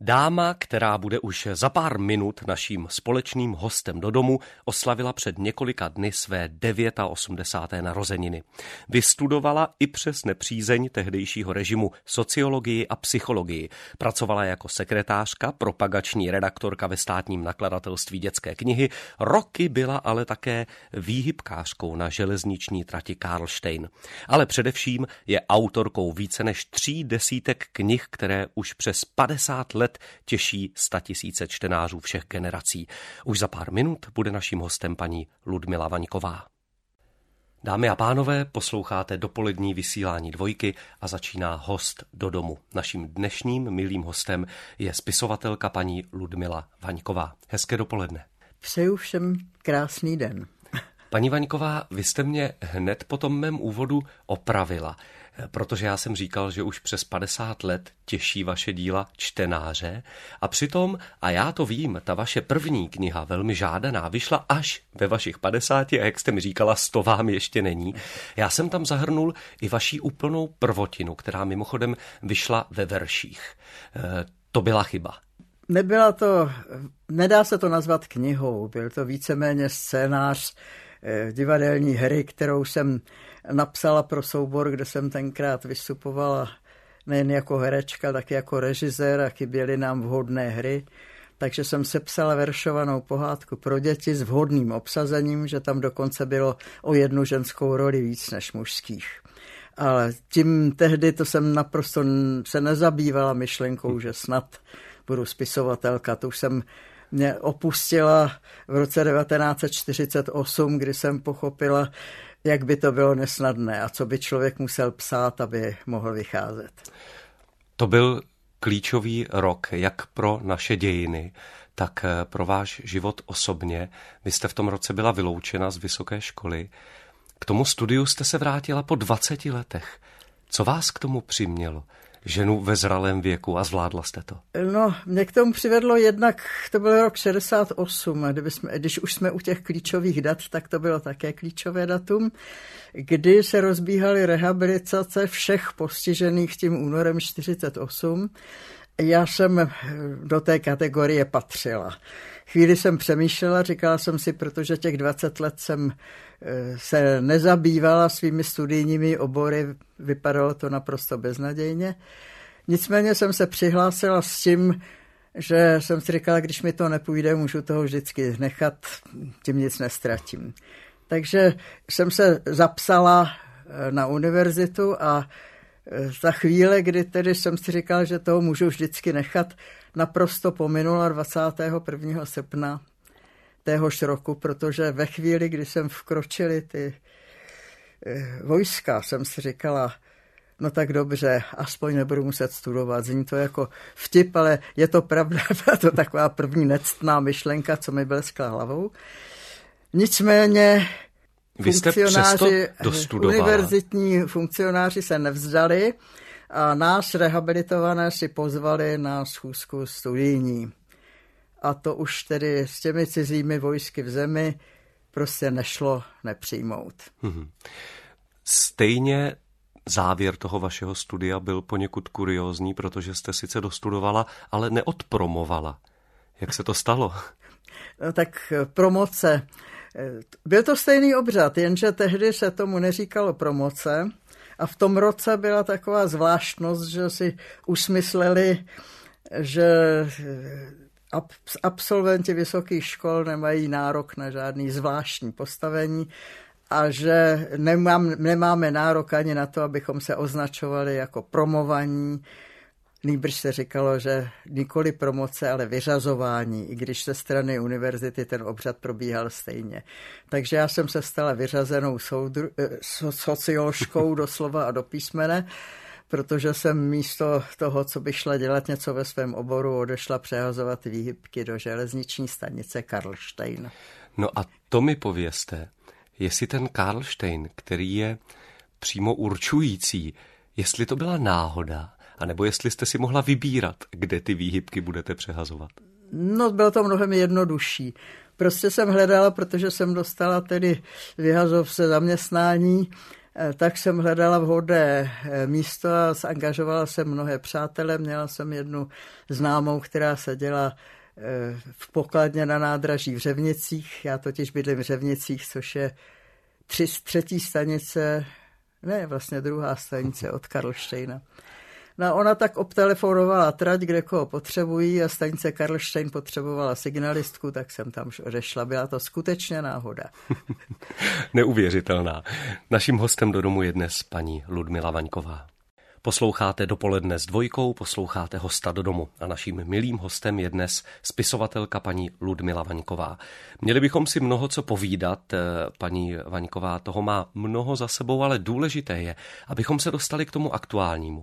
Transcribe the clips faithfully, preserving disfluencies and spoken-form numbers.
Dáma, která bude už za pár minut naším společným hostem do domu, oslavila před několika dny své osmdesáté deváté narozeniny. Vystudovala i přes nepřízeň tehdejšího režimu sociologii a psychologii. Pracovala jako sekretářka, propagační redaktorka ve Státním nakladatelství dětské knihy, roky byla ale také výhybkářkou na železniční trati Karlštejn. Ale především je autorkou více než tří desítek knih, které už přes padesát let těší statisíce čtenářů všech generací. Už za pár minut bude naším hostem paní Ludmila Vaňková. Dámy a pánové, posloucháte dopolední vysílání Dvojky a začíná host do domu. Naším dnešním milým hostem je spisovatelka paní Ludmila Vaňková. Hezké dopoledne. Přeju všem krásný den. Paní Vaňková, vy jste mě hned po tom mém úvodu opravila, protože já jsem říkal, že už přes padesát let těší vaše díla čtenáře a přitom, a já to vím, ta vaše první kniha, velmi žádaná, vyšla až ve vašich padesáti a jak jste mi říkala, sto vám ještě není. Já jsem tam zahrnul i vaši úplnou prvotinu, která mimochodem vyšla ve verších. E, to byla chyba. Nebyla to, nedá se to nazvat knihou, byl to víceméně scénář divadelní hry, kterou jsem napsala pro soubor, kde jsem tenkrát vystupovala nejen jako herečka, tak jako režisér a chyběly nám vhodné hry. Takže jsem sepsala veršovanou pohádku pro děti s vhodným obsazením, že tam dokonce bylo o jednu ženskou roli víc než mužských. Ale tím tehdy to jsem naprosto se nezabývala myšlenkou, že snad budu spisovatelka. To už jsem mě opustila v roce devatenáct set čtyřicet osm, kdy jsem pochopila, jak by to bylo nesnadné a co by člověk musel psát, aby mohl vycházet. To byl klíčový rok, jak pro naše dějiny, tak pro váš život osobně. Vy jste v tom roce byla vyloučena z vysoké školy. K tomu studiu jste se vrátila po dvaceti letech. Co vás k tomu přimělo? Ženu ve zralém věku a zvládla jste to? No, mě k tomu přivedlo jednak, to byl rok šedesát osm, kdyby jsme, když už jsme u těch klíčových dat, tak to bylo také klíčové datum, kdy se rozbíhaly rehabilitace všech postižených tím únorem čtyřicet osm. Já jsem do té kategorie patřila. Chvíli jsem přemýšlela, říkala jsem si, protože těch dvacet let jsem se nezabývala svými studijními obory, vypadalo to naprosto beznadějně. Nicméně jsem se přihlásila s tím, že jsem si říkala, když mi to nepůjde, můžu toho vždycky nechat, tím nic nestratím. Takže jsem se zapsala na univerzitu a za chvíle, kdy tedy jsem si říkal, že toho můžu vždycky nechat, naprosto pominula dvacátého prvního srpna téhož roku, protože ve chvíli, kdy jsem vkročili ty vojska, jsem si říkala, no tak dobře, aspoň nebudu muset studovat. Zní to jako vtip, ale je to pravda, byla to taková první nectná myšlenka, co mi bleskla hlavou. Nicméně funkcionáři, univerzitní funkcionáři se nevzdali a nás rehabilitované si pozvali na schůzku studijní. A to už tedy s těmi cizími vojsky v zemi prostě nešlo nepřijmout. Hmm. Stejně závěr toho vašeho studia byl poněkud kuriózní, protože jste sice dostudovala, ale neodpromovala. Jak se to stalo? No tak promoce. Byl to stejný obřad, jenže tehdy se tomu neříkalo promoce a v tom roce byla taková zvláštnost, že si usmysleli, že absolventi vysokých škol nemají nárok na žádný zvláštní postavení a že nemám, nemáme nárok ani na to, abychom se označovali jako promovaní. Nýbrž se říkalo, že nikoli promoce, ale vyřazování, i když ze strany univerzity ten obřad probíhal stejně. Takže já jsem se stala vyřazenou soudru, socioložkou doslova a do písmene, protože jsem místo toho, co by šla dělat něco ve svém oboru, odešla přehazovat výhybky do železniční stanice Karlštejn. No a to mi povězte, jestli ten Karlštejn, který je přímo určující, jestli to byla náhoda, a nebo jestli jste si mohla vybírat, kde ty výhybky budete přehazovat? No, bylo to mnohem jednodušší. Prostě jsem hledala, protože jsem dostala tedy vyhazov se zaměstnání tak jsem hledala vhodné místo a zangažovala jsem mnohé přátele. Měla jsem jednu známou, která seděla v pokladně na nádraží v Řevnicích. Já totiž bydlím v Řevnicích, což je tři, třetí stanice, ne, vlastně druhá stanice od Karlštejna. No ona tak obtelefonovala trať, kde koho potřebují, a stanice Karlštejn potřebovala signalistku, tak jsem tam odešla. Byla to skutečně náhoda. Neuvěřitelná. Naším hostem do domu je dnes paní Ludmila Vaňková. Posloucháte Dopoledne s Dvojkou, posloucháte Hosta do domu a naším milým hostem je dnes spisovatelka paní Ludmila Vaňková. Měli bychom si mnoho co povídat, paní Vaňková, toho má mnoho za sebou, ale důležité je, abychom se dostali k tomu aktuálnímu.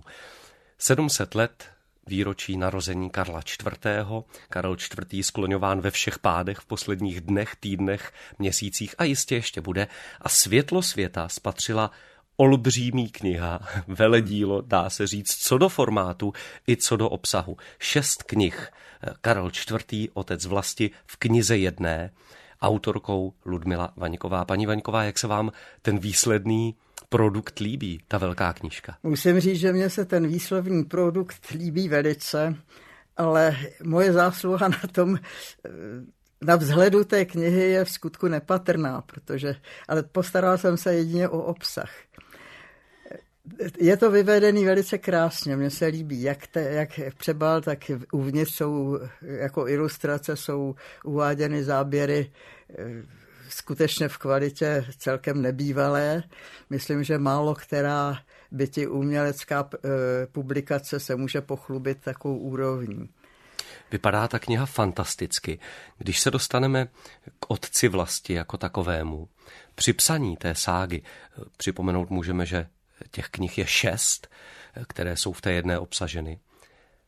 sedm set let výročí narození Karla čtvrtého. Karel čtvrtý. skloňován ve všech pádech v posledních dnech, týdnech, měsících a jistě ještě bude. A světlo světa spatřila olbřímý kniha, veledílo, dá se říct, co do formátu i co do obsahu. Šest knih. Karel čtvrtý. Otec vlasti v knize jedné. Autorkou Ludmila Vaňková. Paní Vaňková, jak se vám ten výsledný produkt líbí, ta velká knížka? Musím říct, že mně se ten výslovný produkt líbí velice, ale moje zásluha na tom, na vzhledu té knihy je v skutku nepatrná, protože, ale postaral jsem se jedině o obsah. Je to vyvedený velice krásně, mně se líbí, jak, te, jak přebal, tak uvnitř jsou, jako ilustrace jsou uváděny záběry skutečně v kvalitě celkem nebývalé. Myslím, že málo která by ti umělecká publikace se může pochlubit takovou úrovní. Vypadá ta kniha fantasticky. Když se dostaneme k otci vlasti jako takovému, při psaní té ságy připomenout můžeme, že těch knih je šest, které jsou v té jedné obsaženy.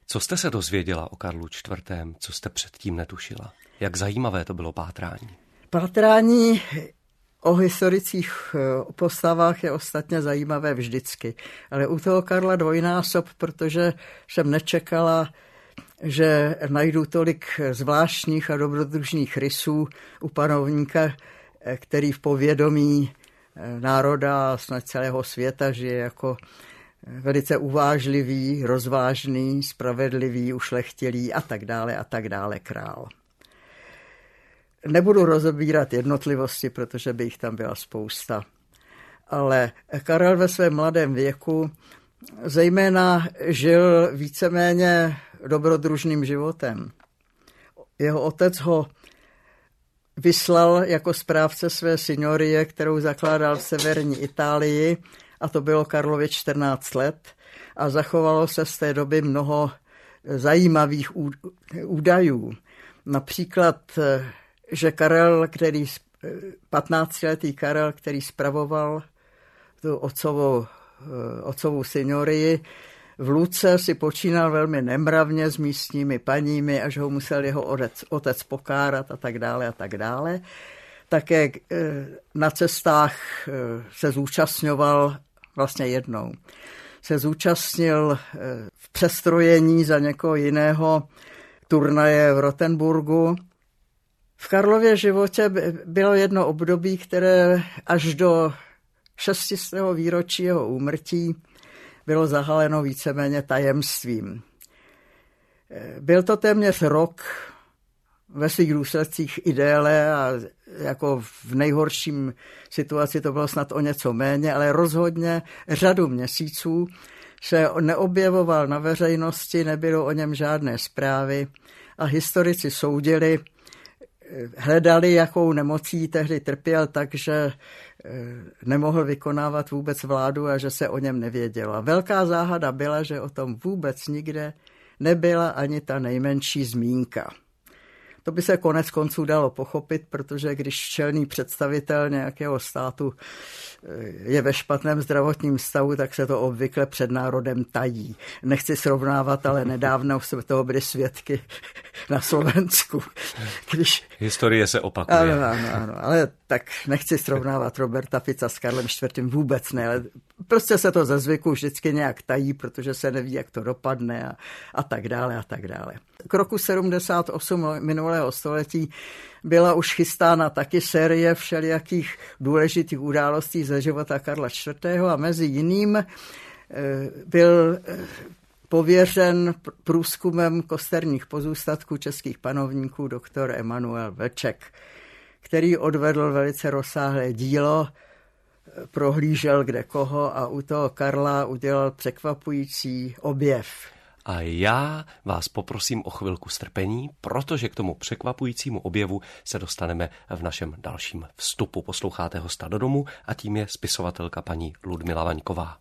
Co jste se dozvěděla o Karlu čtvrtém., co jste předtím netušila? Jak zajímavé to bylo pátrání? Pátrání o historických postavách je ostatně zajímavé vždycky, ale u toho Karla dvojnásob, protože jsem nečekala, že najdu tolik zvláštních a dobrodružných rysů u panovníka, který v povědomí národa a snad celého světa žije jako velice uvážlivý, rozvážný, spravedlivý, ušlechtilý a tak dále a tak dále král. Nebudu rozebírat jednotlivosti, protože by jich tam byla spousta. Ale Karel ve svém mladém věku zejména žil víceméně dobrodružným životem. Jeho otec ho vyslal jako správce své signorie, kterou zakládal v severní Itálii, a to bylo Karlovi čtrnáct let, a zachovalo se z té doby mnoho zajímavých údajů. Například že Karel, který, patnáctiletý Karel, který spravoval tu otcovou, otcovou signorii v Luce, si počínal velmi nemravně s místními paními, až ho musel jeho otec, otec pokárat a tak dále a tak dále. Také na cestách se zúčastňoval vlastně jednou. Se zúčastnil v přestrojení za někoho jiného turnaje v Rotenburgu. V Karlově životě bylo jedno období, které až do šestistého výročí jeho úmrtí bylo zahaleno víceméně tajemstvím. Byl to téměř rok ve svých důsledcích idéle a jako v nejhorším situaci to bylo snad o něco méně, ale rozhodně řadu měsíců se neobjevoval na veřejnosti, nebylo o něm žádné zprávy a historici soudili, hledali, jakou nemocí tehdy trpěl, takže nemohl vykonávat vůbec vládu a že se o něm nevědělo. A velká záhada byla, že o tom vůbec nikde nebyla ani ta nejmenší zmínka. To by se konec konců dalo pochopit, protože když čelný představitel nějakého státu je ve špatném zdravotním stavu, tak se to obvykle před národem tají. Nechci srovnávat, ale nedávno jsme toho byli svědky na Slovensku. Když... Historie se opakuje. Ano, ano, ano, ale tak nechci srovnávat Roberta Fica s Karlem čtvrtým. vůbec ne, ale prostě se to ze zvyku vždycky nějak tají, protože se neví, jak to dopadne a, a tak dále a tak dále. K roku sedmdesát osm minulého století byla už chystána taky série všelijakých důležitých událostí ze života Karla čtvrtého. a mezi jiným byl pověřen průzkumem kosterních pozůstatků českých panovníků doktor Emanuel Vlček, který odvedl velice rozsáhlé dílo, prohlížel kde koho a u toho Karla udělal překvapující objev. A já vás poprosím o chvilku strpení, protože k tomu překvapujícímu objevu se dostaneme v našem dalším vstupu. Posloucháte Hosta do domu a tím je spisovatelka paní Ludmila Vaňková.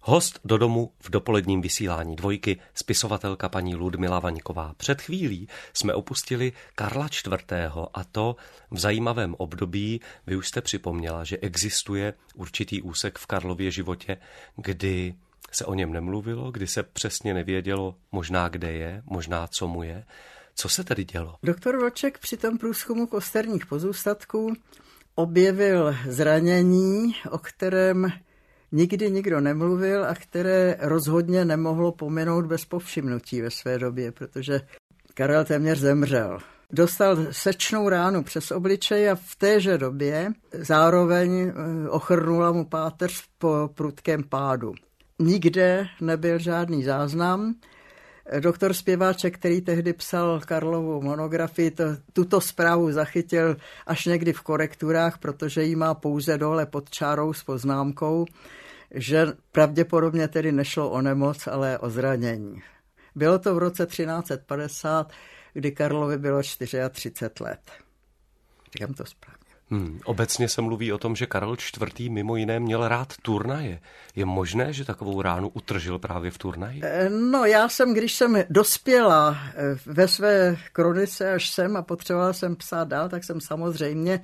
Host do domu v dopoledním vysílání Dvojky, spisovatelka paní Ludmila Vaňková. Před chvílí jsme opustili Karla čtvrtého. a to v zajímavém období. Vy už jste připomněla, že existuje určitý úsek v Karlově životě, kdy se o něm nemluvilo, kdy se přesně nevědělo možná kde je, možná co mu je. Co se tedy dělo? Doktor Vlček při tom průzkumu kosterních pozůstatků objevil zranění, o kterém nikdy nikdo nemluvil a které rozhodně nemohlo pominout bez povšimnutí ve své době, protože Karel téměř zemřel. Dostal sečnou ránu přes obličej a v téže době zároveň ochrnula mu páteř po prudkém pádu. Nikde nebyl žádný záznam. Doktor Zpěváček, který tehdy psal Karlovu monografii, to, tuto zprávu zachytil až někdy v korekturách, protože ji má pouze dole pod čárou s poznámkou, že pravděpodobně tedy nešlo o nemoc, ale o zranění. Bylo to v roce třináct set padesát, kdy Karlovi bylo třicet čtyři let. Říkám to správně. Hmm, obecně se mluví o tom, že Karel čtvrtý. mimo jiné měl rád turnaje. Je možné, že takovou ránu utržil právě v turnaji? No já jsem, když jsem dospěla ve své kronice až sem a potřebovala jsem psát dál, tak jsem samozřejmě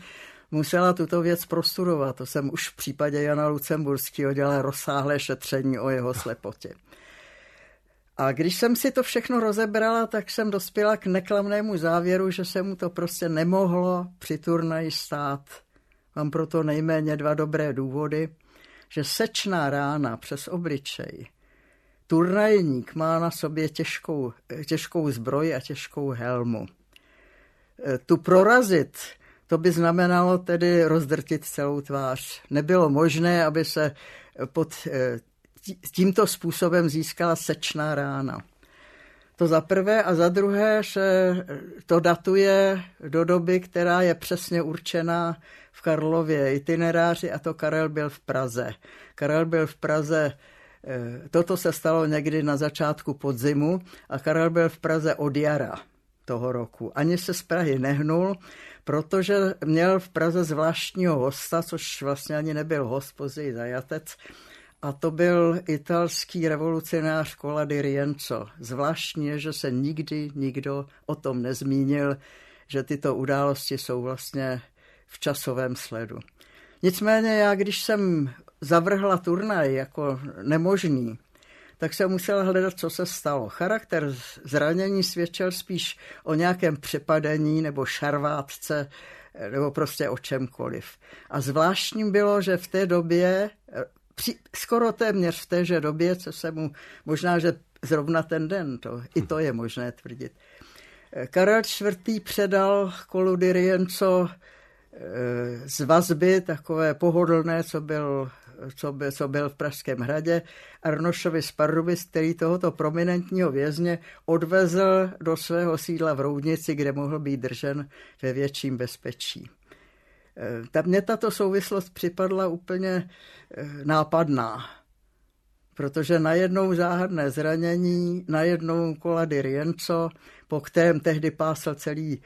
musela tuto věc prostudovat. To jsem už v případě Jana Lucemburského dělala rozsáhlé šetření o jeho slepotě. A když jsem si to všechno rozebrala, tak jsem dospěla k neklamnému závěru, že se mu to prostě nemohlo při turnaji stát. Mám proto nejméně dva dobré důvody, že sečná rána přes obličej. Turnajník má na sobě těžkou, těžkou zbroj a těžkou helmu. Tu prorazit, to by znamenalo tedy rozdrtit celou tvář. Nebylo možné, aby se pod tímto způsobem získala sečná rána. To za prvé a za druhé, že to datuje do doby, která je přesně určená v Karlově itineráři, a to Karel byl v Praze. Karel byl v Praze, toto se stalo někdy na začátku podzimu a Karel byl v Praze od jara toho roku. Ani se z Prahy nehnul, protože měl v Praze zvláštního hosta, což vlastně ani nebyl host, později zajatec, a to byl italský revolucionář Cola di Rienzo. Zvláštní je, že se nikdy nikdo o tom nezmínil, že tyto události jsou vlastně v časovém sledu. Nicméně já, když jsem zavrhla turnaj jako nemožný, tak jsem musela hledat, co se stalo. Charakter zranění svědčil spíš o nějakém přepadení nebo šarvátce, nebo prostě o čemkoliv. A zvláštním bylo, že v té době Při, skoro téměř v téže době, co se mu, možná, že zrovna ten den, to, i to je možné tvrdit. Karel čtvrtý. předal Colu di Rienzo z vazby, takové pohodlné, co byl, co byl, co byl v Pražském hradě, Arnošovi z Pardubic, který tohoto prominentního vězně odvezl do svého sídla v Roudnici, kde mohl být držen ve větším bezpečí. Ta, mně tato souvislost připadla úplně nápadná, protože najednou záhadné zranění, najednou Cola di Rienzo, po kterém tehdy pásal celý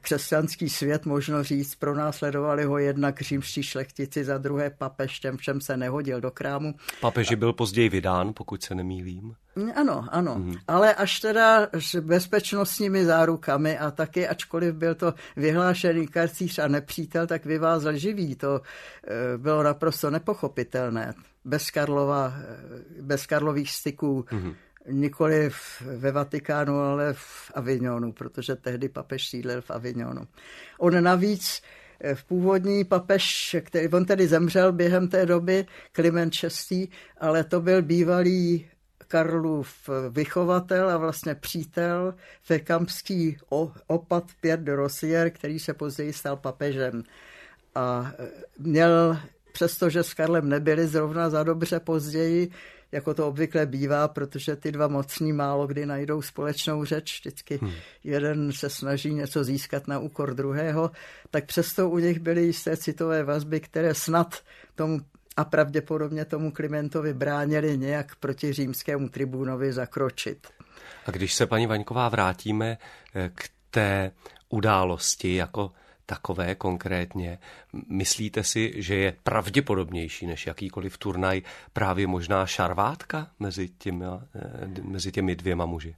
křesťanský svět, možno říct, pronásledovali ho jednak římští šlechtici, za druhé papež, těm všem se nehodil do krámu. Papeži byl později vydán, pokud se nemýlím. Ano, ano, mm. ale až teda s bezpečnostními zárukami a taky, ačkoliv byl to vyhlášený karcíř a nepřítel, tak vyvázal živý, to bylo naprosto nepochopitelné. Bez Karlova, bez Karlových styků, mm. nikoli ve Vatikánu, ale v Avignonu, protože tehdy papež sídlil v Avignonu. On navíc v původní papež, který on tedy zemřel během té doby, Kliment šestý, ale to byl bývalý Karlův vychovatel a vlastně přítel, fekamský opat Petr Rossier, který se později stal papežem. A měl, přestože s Karlem nebyli zrovna za dobře později, jako to obvykle bývá, protože ty dva mocní málo kdy najdou společnou řeč, vždycky hmm. jeden se snaží něco získat na úkor druhého, tak přesto u nich byly jisté citové vazby, které snad tomu a pravděpodobně tomu Klimentovi bránili nějak proti římskému tribunovi zakročit. A když se, paní Vaňková, vrátíme k té události jako takové konkrétně, myslíte si, že je pravděpodobnější než jakýkoliv turnaj právě možná šarvátka mezi těmi, mezi těmi dvěma muži?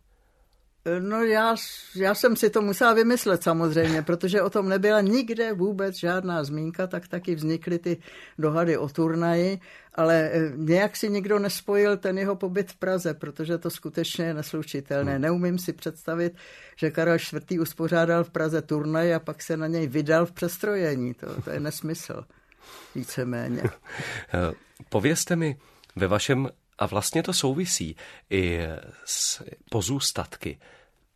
No já, já jsem si to musela vymyslet samozřejmě, protože o tom nebyla nikde vůbec žádná zmínka, tak taky vznikly ty dohady o turnaji, ale nějak si nikdo nespojil ten jeho pobyt v Praze, protože to skutečně je neslučitelné. Neumím si představit, že Karel čtvrtý uspořádal v Praze turnaj a pak se na něj vydal v přestrojení. To, to je nesmysl, víceméně. Povězte mi, ve vašem, a vlastně to souvisí i s pozůstatky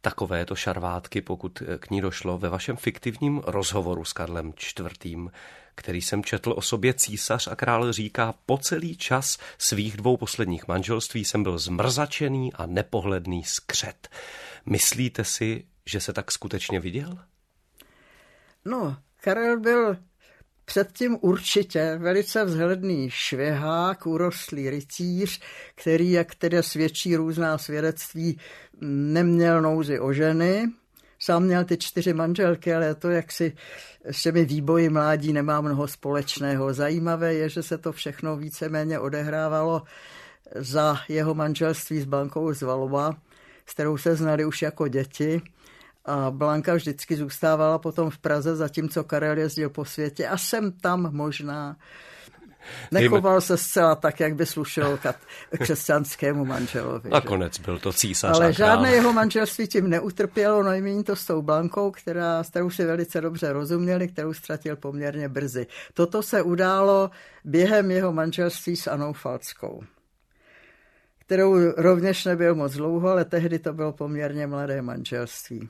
takovéto šarvátky, pokud k ní došlo, ve vašem fiktivním rozhovoru s Karlem čtvrtým, který jsem četl o sobě, císař a král říká: po celý čas svých dvou posledních manželství jsem byl zmrzačený a nepohledný skřet. Myslíte si, že se tak skutečně viděl? No, Karel byl předtím určitě velice vzhledný švihák, urostlý rycíř, který, jak teda svědčí různá svědectví, neměl nouzi o ženy. Sám měl ty čtyři manželky, ale to, jak si s těmi výboji mládí, nemá mnoho společného. Zajímavé je, že se to všechno víceméně odehrávalo za jeho manželství s Blankou Zvalova, s kterou se znali už jako děti. A Blanka vždycky zůstávala potom v Praze, zatímco Karel jezdil po světě a jsem tam možná nechoval se zcela tak, jak by slušel křesťanskému manželovi. Nakonec byl to císař. Ale žádné jeho manželství tím neutrpělo, nejméně to s tou Blankou, která, s kterou si velice dobře rozuměli, kterou ztratil poměrně brzy. Toto se událo během jeho manželství s Annou Falckou, kterou rovněž nebyl moc dlouho, ale tehdy to bylo poměrně mladé manželství.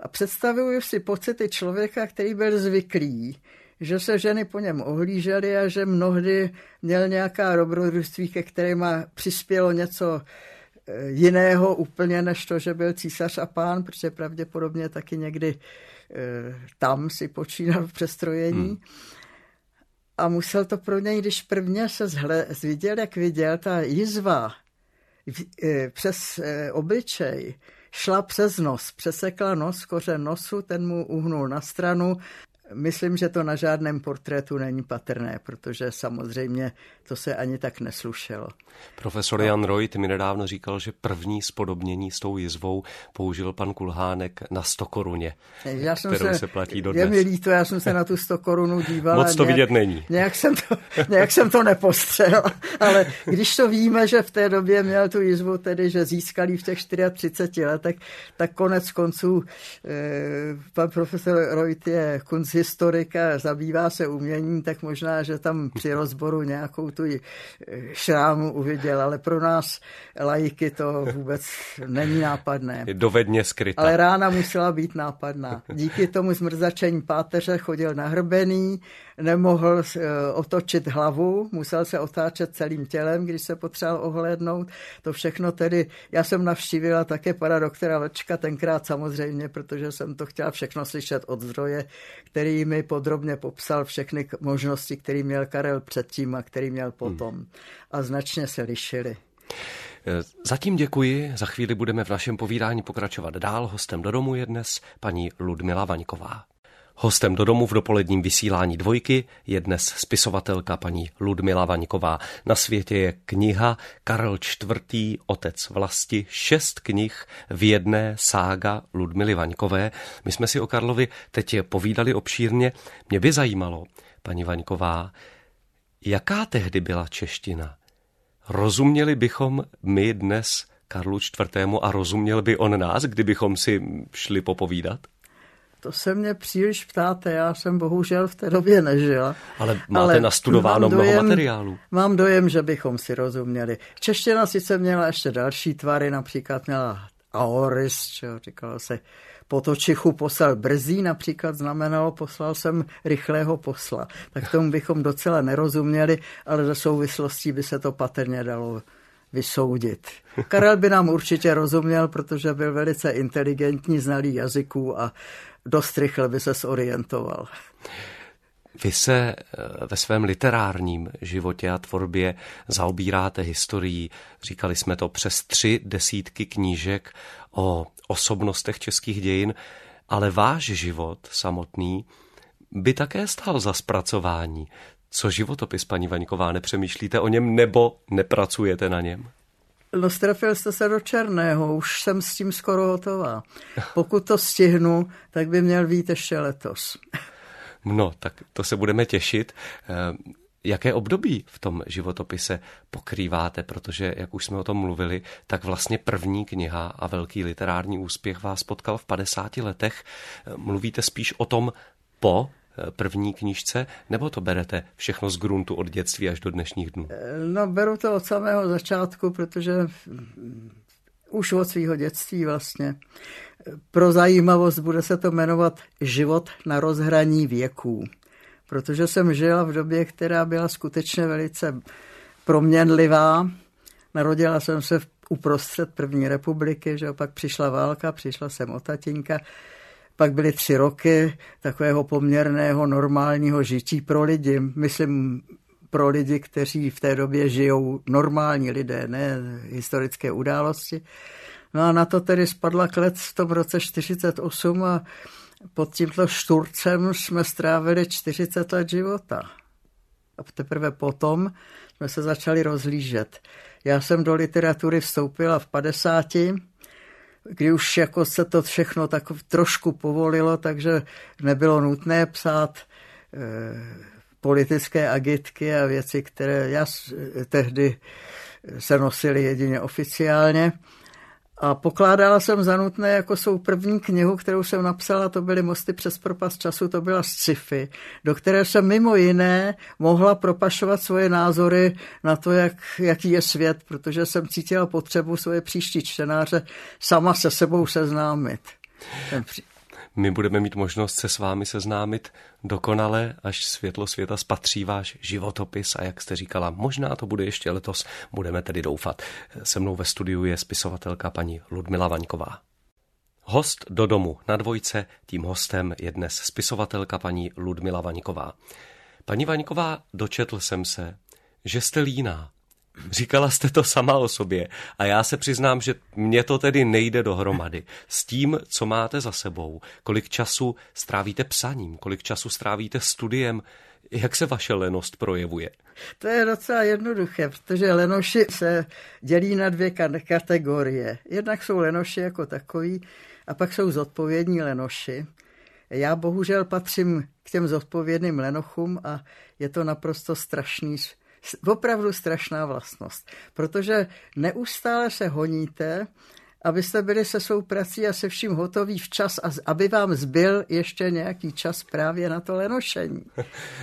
A představuju si pocity člověka, který byl zvyklý, že se ženy po něm ohlížely a že mnohdy měl nějaká dobrodružství, ke kteréma přispělo něco jiného úplně než to, že byl císař a pán, protože pravděpodobně taky někdy tam si počínal v přestrojení. Hmm. A musel to pro něj, když prvně se zhle, zviděl, jak viděl, ta jizva přes obličej šla přes nos, přesekla nos, kořen nosu, ten mu uhnul na stranu. Myslím, že to na žádném portrétu není patrné, protože samozřejmě to se ani tak neslušelo. Profesor Jan Rojt mi nedávno říkal, že první spodobnění s tou jizvou použil pan Kulhánek na stokoruně, já jsem kterou se, se platí dodnes. Je mi líto, já jsem se na tu stokorunu díval. Moc to nějak vidět není. Nějak jsem to, nějak jsem to nepostřel, ale když to víme, že v té době měl tu jizvu, tedy že získal ji v těch třiceti čtyřech letech, tak konec konců eh, pan profesor Rojt je kunst historika, zabývá se uměním, tak možná, že tam při rozboru nějakou tu šrámu uviděl, ale pro nás laiky to vůbec není nápadné. Je dovedně skrytá. Ale rána musela být nápadná. Díky tomu zmrzačení páteře chodil nahrbený, nemohl otočit hlavu, musel se otáčet celým tělem, když se potřeboval ohlédnout. To všechno tedy, já jsem navštívila také pana doktora Vlčka, tenkrát samozřejmě, protože jsem to chtěla všechno slyšet od zdroje, který mi podrobně popsal všechny možnosti, které měl Karel předtím a který měl potom. Hmm. A značně se lišily. Zatím děkuji. Za chvíli budeme v našem povídání pokračovat dál. Hostem do domu je dnes paní Ludmila Vaňková. Hostem do domu v dopoledním vysílání Dvojky je dnes spisovatelka paní Ludmila Vaňková. Na světě je kniha Karel čtvrtý. Otec vlasti, šest knih v jedné sága Ludmily Vaňkové. My jsme si o Karlovi teď povídali obšírně. Mě by zajímalo, paní Vaňková, jaká tehdy byla čeština? Rozuměli bychom my dnes Karlu čtvrtému. a rozuměl by on nás, kdybychom si šli popovídat? to se mě příliš ptáte, já jsem bohužel v té době nežila. Ale máte Ale nastudováno dojem, mnoho materiálů. Mám dojem, že bychom si rozuměli. Čeština sice měla ještě další tvary, například měla aoris, čo, říkalo se potočichu poslal brzí, například znamenalo poslal jsem rychlého posla. Tak tomu bychom docela nerozuměli, ale ze souvislostí by se to patrně dalo vysoudit. Karel by nám určitě rozuměl, protože byl velice inteligentní, znalý jazyků a dost rychle by se zorientoval. Vy se ve svém literárním životě a tvorbě zaobíráte historií, říkali jsme to, přes tři desítky knížek o osobnostech českých dějin, ale váš život samotný by také stál za zpracování. Co životopis, paní Vaňková, nepřemýšlíte o něm nebo nepracujete na něm? No, strefil jste se do černého, už jsem s tím skoro hotová. Pokud to stihnu, tak by měl být ještě letos. No, tak to se budeme těšit. Jaké období v tom životopise pokrýváte? Protože, jak už jsme o tom mluvili, tak vlastně první kniha a velký literární úspěch vás potkal v padesáti letech. Mluvíte spíš o tom po první knížce, nebo to berete všechno z gruntu od dětství až do dnešních dnů? No, beru to od samého začátku, protože už od svého dětství vlastně. Pro zajímavost bude se to jmenovat Život na rozhraní věků, protože jsem žila v době, která byla skutečně velice proměnlivá. Narodila jsem se uprostřed první republiky, že pak přišla válka, přišla jsem o tatínka. Pak byly tři roky takového poměrného normálního žití pro lidi. Myslím pro lidi, kteří v té době žijou normální lidé, ne historické události. No a na to tedy spadla klec v tom roce čtyřicet osm a pod tímto šturcem jsme strávili čtyřicet let života. A teprve potom jsme se začali rozhlížet. Já jsem do literatury vstoupila v padesáti, kdy už jako se to všechno tak trošku povolilo, takže nebylo nutné psát eh, politické agitky a věci, které já, tehdy se nosily jedině oficiálně. A pokládala jsem za nutné, jako svou první knihu, kterou jsem napsala, to byly Mosty přes propast času, to byla sci-fi, do které jsem mimo jiné mohla propašovat svoje názory na to, jak, jaký je svět, protože jsem cítila potřebu svoje příští čtenáře sama se sebou seznámit. My budeme mít možnost se s vámi seznámit dokonale, až světlo světa spatří váš životopis a jak jste říkala, možná to bude ještě letos, budeme tedy doufat. Se mnou ve studiu je spisovatelka paní Ludmila Vaňková. Host do domu na dvojce, tím hostem je dnes spisovatelka paní Ludmila Vaňková. Paní Vaňková, dočetl jsem se, že jste líná. Říkala jste to sama o sobě a já se přiznám, že mně to tedy nejde dohromady. S tím, co máte za sebou, kolik času strávíte psaním, kolik času strávíte studiem, jak se vaše lenost projevuje? To je docela jednoduché, protože lenoši se dělí na dvě kategorie. Jednak jsou lenoši jako takový a pak jsou zodpovědní lenoši. Já bohužel patřím k těm zodpovědným lenochům a je to naprosto strašný, opravdu strašná vlastnost, protože neustále se honíte, abyste byli se svou prací a se vším hotoví včas a aby vám zbyl ještě nějaký čas právě na to lenošení.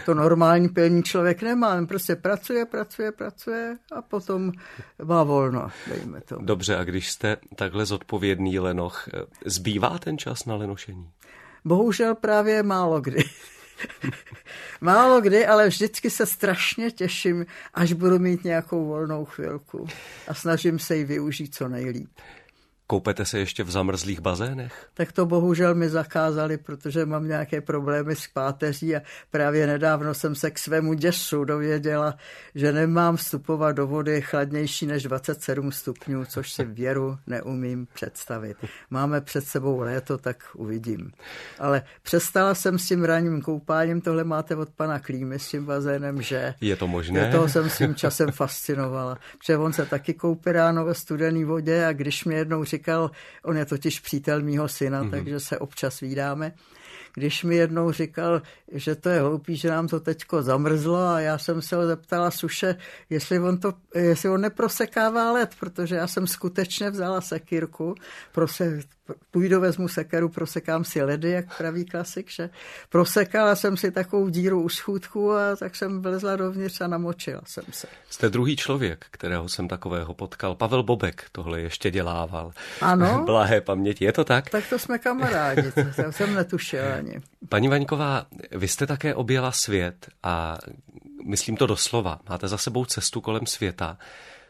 To normální pilný člověk nemá, on prostě pracuje, pracuje, pracuje a potom má volno, dejme to. Dobře, a když jste takhle zodpovědný lenoch, zbývá ten čas na lenošení? Bohužel právě málo kdy. Málo kdy, ale vždycky se strašně těším, až budu mít nějakou volnou chvilku a snažím se ji využít co nejlíp. Koupete se ještě v zamrzlých bazénech? Tak to bohužel mi zakázali, protože mám nějaké problémy s páteří a právě nedávno jsem se k svému děsu dověděla, že nemám vstupovat do vody chladnější než dvacet sedm stupňů, což si věru neumím představit. Máme před sebou léto, tak uvidím. Ale přestala jsem s tím ranním koupáním, tohle máte od pana Klímy s tím bazénem, že? Je to možné? Do toho jsem s tím časem fascinovala, protože on se taky koupí ráno ve studené vodě a když mi jednou říká, říkal, on je totiž přítel mýho syna, mm-hmm. takže se občas vídáme. Když mi jednou říkal, že to je hloupý, že nám to teďko zamrzlo a já jsem se ho zeptala suše, jestli on, to, jestli on neprosekává led, protože já jsem skutečně vzala sekýrku, prose, půjdu, vezmu sekeru, prosekám si ledy, jak praví klasik, že prosekala jsem si takovou díru u schůdku a tak jsem vylezla dovnitř a namočila jsem se. Jste druhý člověk, kterého jsem takového potkal. Pavel Bobek tohle ještě dělával. Ano. Blahé paměti, je to tak? Tak to jsme kamarádi, to jsem netušila ani. Paní Vaňková, vy jste také objela svět a myslím to doslova, máte za sebou cestu kolem světa.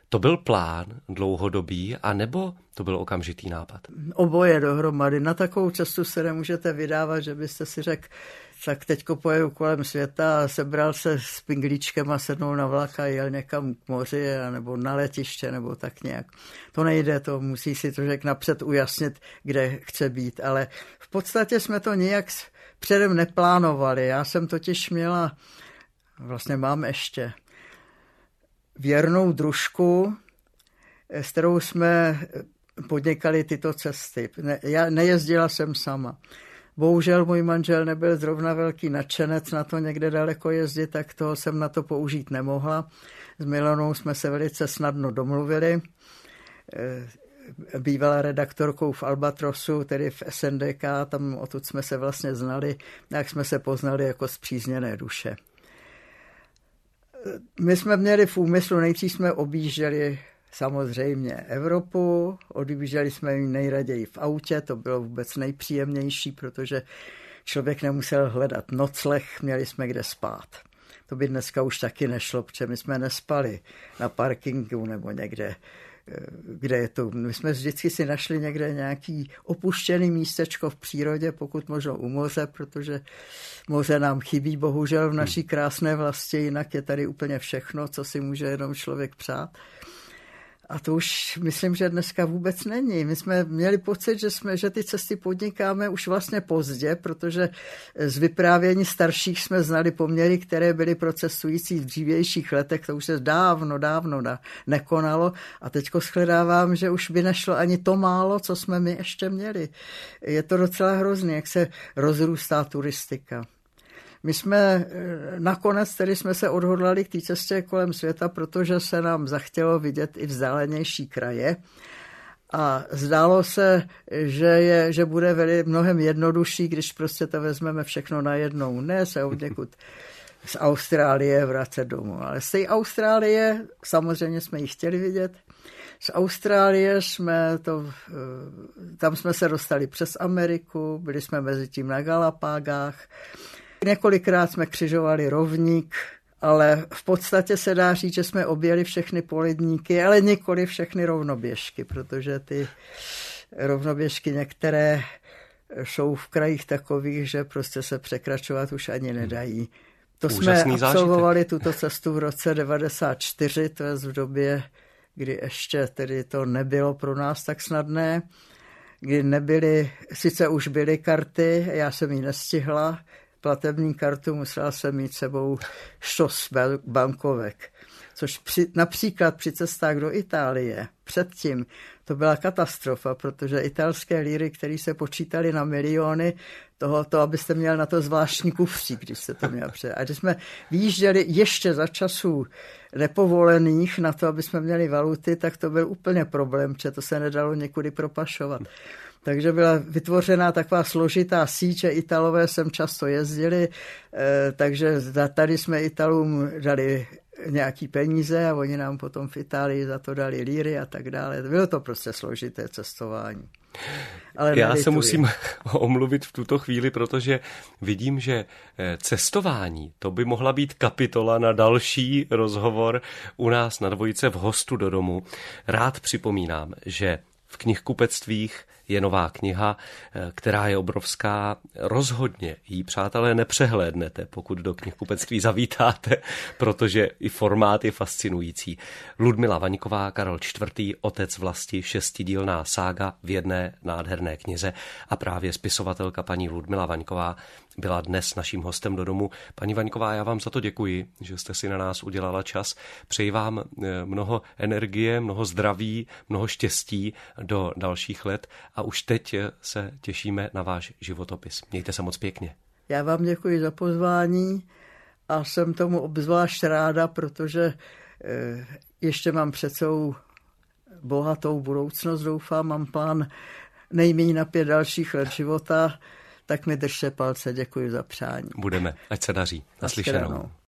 To byl plán dlouhodobý, anebo to byl okamžitý nápad? Oboje dohromady. Na takovou cestu se nemůžete vydávat, že byste si řekl, tak teďko pojedu kolem světa a sebral se s pinglíčkem a sednul na vlak a jel někam k moři nebo na letiště nebo tak nějak. To nejde, to musí si to řekl napřed ujasnit, kde chce být. Ale v podstatě jsme to nějak předem neplánovali. Já jsem totiž měla, vlastně mám ještě, věrnou družku, s kterou jsme podnikali tyto cesty. Ne, já nejezdila jsem sama. Bohužel můj manžel nebyl zrovna velký nadšenec na to někde daleko jezdit, tak toho jsem na to použít nemohla. S Milanou jsme se velice snadno domluvili. Bývala redaktorkou v Albatrosu, tedy v S N D K, tam odtud jsme se vlastně znali, tak jsme se poznali jako spřízněné duše. My jsme měli v úmyslu, nejdřív jsme objížděli samozřejmě Evropu, odjížděli jsme ji nejraději v autě, to bylo vůbec nejpříjemnější, protože člověk nemusel hledat nocleh, měli jsme kde spát. To by dneska už taky nešlo, protože my jsme nespali na parkingu nebo někde, kde je to. My jsme vždycky si našli někde nějaký opuštěný místečko v přírodě, pokud možno u moře, protože moře nám chybí, bohužel v naší krásné vlasti, jinak je tady úplně všechno, co si může jenom člověk přát. A to už myslím, že dneska vůbec není. My jsme měli pocit, že, jsme, že ty cesty podnikáme už vlastně pozdě, protože z vyprávění starších jsme znali poměry, které byly pro cestující v dřívějších letech. To už se dávno, dávno nekonalo. A teďko shledávám, že už by nešlo ani to málo, co jsme my ještě měli. Je to docela hrozný, jak se rozrůstá turistika. My jsme nakonec tedy jsme se odhodlali k té cestě kolem světa, protože se nám zachtělo vidět i vzdálenější kraje a zdálo se, že, je, že bude veli mnohem jednodušší, když prostě to vezmeme všechno najednou. Ne se od někud z Austrálie vracet domů, ale z té Austrálie samozřejmě jsme ji chtěli vidět. Z Austrálie jsme to, tam jsme se dostali přes Ameriku, byli jsme mezi tím na Galapágách. Několikrát jsme křižovali rovník, ale v podstatě se dá říct, že jsme objeli všechny poledníky, ale nikoli všechny rovnoběžky, protože ty rovnoběžky některé jsou v krajích takových, že prostě se překračovat už ani nedají. To úžasný jsme absolvovali zážitek. Tuto cestu v roce devadesát čtyři, to je v době, kdy ještě tedy to nebylo pro nás tak snadné, kdy nebyly, sice už byly karty, já jsem ji nestihla, platební kartu musela jsem mít sebou štos bankovek, což při, například při cestách do Itálie předtím to byla katastrofa, protože italské líry, které se počítaly na miliony, toho, to, abyste měl na to zvláštní kufřík, když se to měl před. A když jsme výjížděli ještě za časů nepovolených na to, aby jsme měli valuty, tak to byl úplně problém, protože to se nedalo někudy propašovat. Takže byla vytvořena taková složitá síť, Italové sem často jezdili, takže tady jsme Italům dali nějaký peníze a oni nám potom v Itálii za to dali líry a tak dále. Bylo to prostě složité cestování. Ale já se musím omluvit v tuto chvíli, protože vidím, že cestování, to by mohla být kapitola na další rozhovor u nás na Dvojice v hostu do domu. Rád připomínám, že v knihkupectvích je nová kniha, která je obrovská. Rozhodně ji, přátelé, nepřehlédnete, pokud do knihkupectví zavítáte, protože i formát je fascinující. Ludmila Vaňková, Karel čtvrtý. Otec vlasti, šestidílná sága v jedné nádherné knize. A právě spisovatelka paní Ludmila Vaňková byla dnes naším hostem do domu. Paní Vaňková, já vám za to děkuji, že jste si na nás udělala čas. Přeji vám mnoho energie, mnoho zdraví, mnoho štěstí do dalších let a už teď se těšíme na váš životopis. Mějte se moc pěkně. Já vám děkuji za pozvání a jsem tomu obzvlášť ráda, protože ještě mám před sebou bohatou budoucnost, doufám, mám plán nejméně na pět dalších let života, tak mi držte palce, děkuji za přání. Budeme, ať se daří. Naslyšenou.